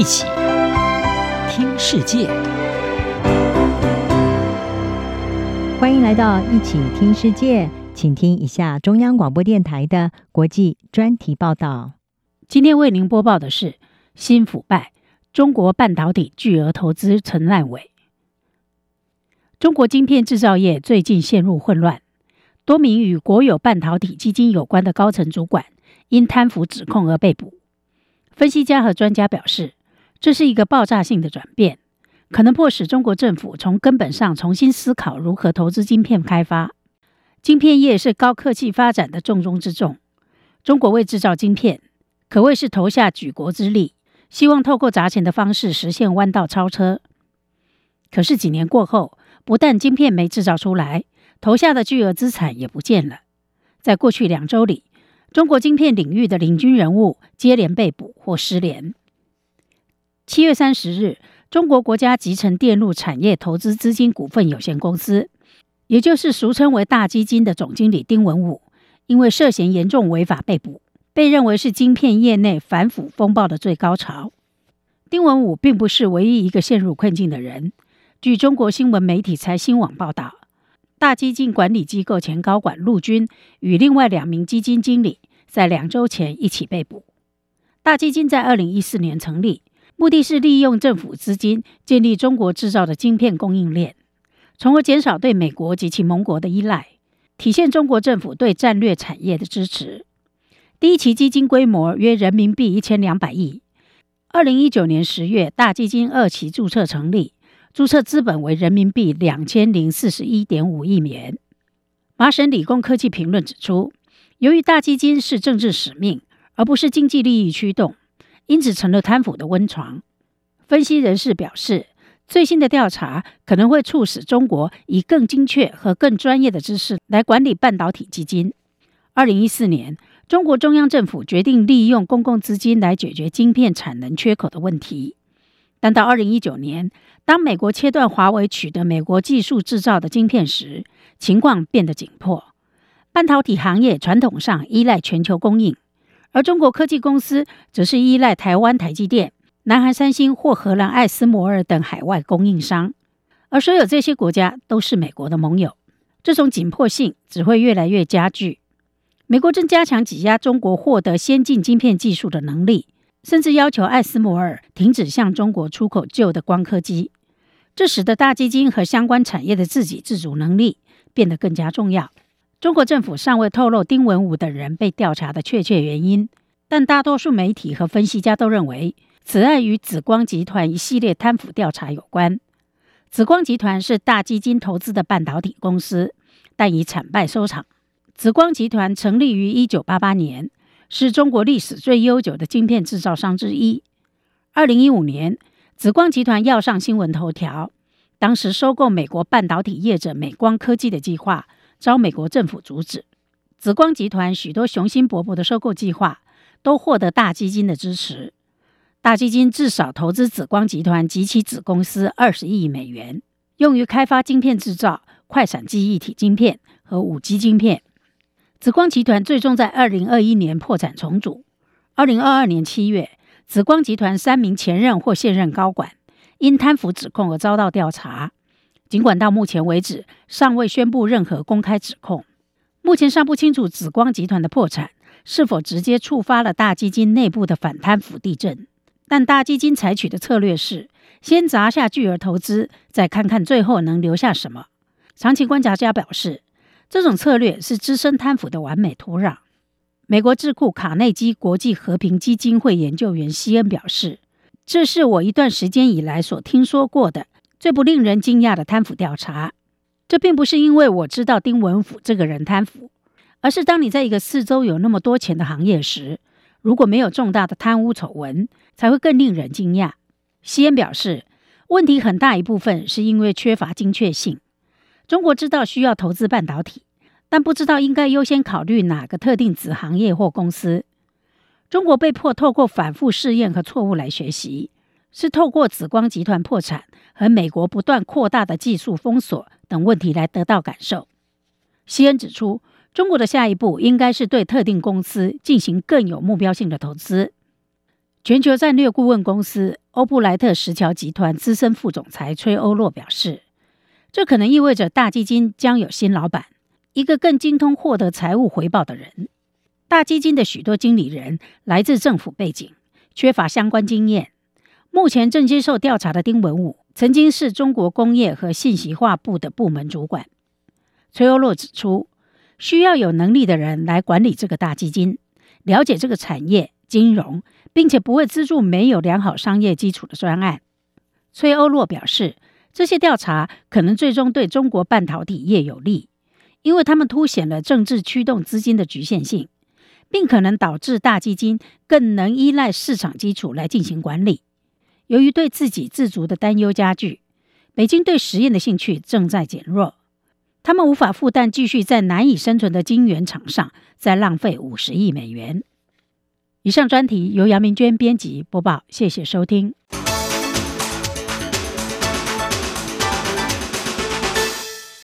一起听世界，欢迎来到一起听世界，请听一下中央广播电台的国际专题报道。今天为您播报的是新腐败，中国半导体巨额投资成烂尾。中国晶片制造业最近陷入混乱，多名与国有半导体基金有关的高层主管因贪腐指控而被捕。分析家和专家表示，这是一个爆炸性的转变，可能迫使中国政府从根本上重新思考如何投资晶片开发。晶片业是高科技发展的重中之重，中国为制造晶片可谓是投下举国之力，希望透过砸钱的方式实现弯道超车。可是几年过后，不但晶片没制造出来，投下的巨额资产也不见了。在过去2周里，中国晶片领域的领军人物接连被捕或失联。7月30日，中国国家集成电路产业投资资金股份有限公司，也就是俗称为大基金的总经理丁文武，因为涉嫌严重违法被捕，被认为是晶片业内反腐风暴的最高潮。丁文武并不是唯一一个陷入困境的人。据中国新闻媒体财新网报道，大基金管理机构前高管陆军与另外2名基金经理在2周前一起被捕。大基金在2014年成立，目的是利用政府资金建立中国制造的晶片供应链，从而减少对美国及其盟国的依赖，体现中国政府对战略产业的支持。第一期基金规模约人民币1200亿。2019年10月，大基金2期注册成立，注册资本为人民币 2041.5 亿元。麻省理工科技评论指出，由于大基金是政治使命而不是经济利益驱动，因此成了贪腐的温床。分析人士表示，最新的调查可能会促使中国以更精确和更专业的知识来管理半导体基金。2014年，中国中央政府决定利用公共资金来解决晶片产能缺口的问题。但到2019年，当美国切断华为取得美国技术制造的晶片时，情况变得紧迫。半导体行业传统上依赖全球供应，而中国科技公司则是依赖台湾台积电、南韩三星或荷兰艾斯摩尔等海外供应商，而所有这些国家都是美国的盟友。这种紧迫性只会越来越加剧。美国正加强挤压中国获得先进晶片技术的能力，甚至要求艾斯摩尔停止向中国出口旧的光刻机，这使得大基金和相关产业的自给自足能力变得更加重要。中国政府尚未透露丁文武等人被调查的确切原因，但大多数媒体和分析家都认为，此案与紫光集团一系列贪腐调查有关。紫光集团是大基金投资的半导体公司，但以惨败收场。紫光集团成立于1988年。是中国历史最悠久的晶片制造商之一。2015年，紫光集团要上新闻头条，当时收购美国半导体业者美光科技的计划遭美国政府阻止。紫光集团许多雄心勃勃的收购计划都获得大基金的支持，大基金至少投资紫光集团及其子公司20亿美元，用于开发晶片制造、快闪记忆体晶片和 5G 晶片。紫光集团最终在2021年破产重组。2022年7月，紫光集团3名前任或现任高管因贪腐指控而遭到调查，尽管到目前为止尚未宣布任何公开指控。目前尚不清楚紫光集团的破产是否直接触发了大基金内部的反贪腐地震，但大基金采取的策略是先砸下巨额投资，再看看最后能留下什么。长期观察家表示，这种策略是滋生贪腐的完美土壤。美国智库卡内基国际和平基金会研究员希恩表示，这是我一段时间以来所听说过的最不令人惊讶的贪腐调查。这并不是因为我知道丁文虎这个人贪腐，而是当你在一个四周有那么多钱的行业时，如果没有重大的贪污丑闻，才会更令人惊讶。希恩表示，问题很大一部分是因为缺乏精确性。中国知道需要投资半导体，但不知道应该优先考虑哪个特定子行业或公司。中国被迫透过反复试验和错误来学习，是透过紫光集团破产和美国不断扩大的技术封锁等问题来得到感受。希恩指出，中国的下一步应该是对特定公司进行更有目标性的投资。全球战略顾问公司欧布莱特石桥集团资深副总裁崔欧洛表示，这可能意味着大基金将有新老板，一个更精通获得财务回报的人。大基金的许多经理人来自政府背景，缺乏相关经验。目前正接受调查的丁文武曾经是中国工业和信息化部的部门主管。崔欧洛指出，需要有能力的人来管理这个大基金，了解这个产业、金融，并且不会资助没有良好商业基础的专案。崔欧洛表示，这些调查可能最终对中国半导体业有利，因为他们凸显了政治驱动资金的局限性，并可能导致大基金更能依赖市场基础来进行管理。由于对自给自足的担忧加剧，北京对实验的兴趣正在减弱，他们无法负担继续在难以生存的晶圆厂上再浪费50亿美元。以上专题由杨明娟编辑播报，谢谢收听。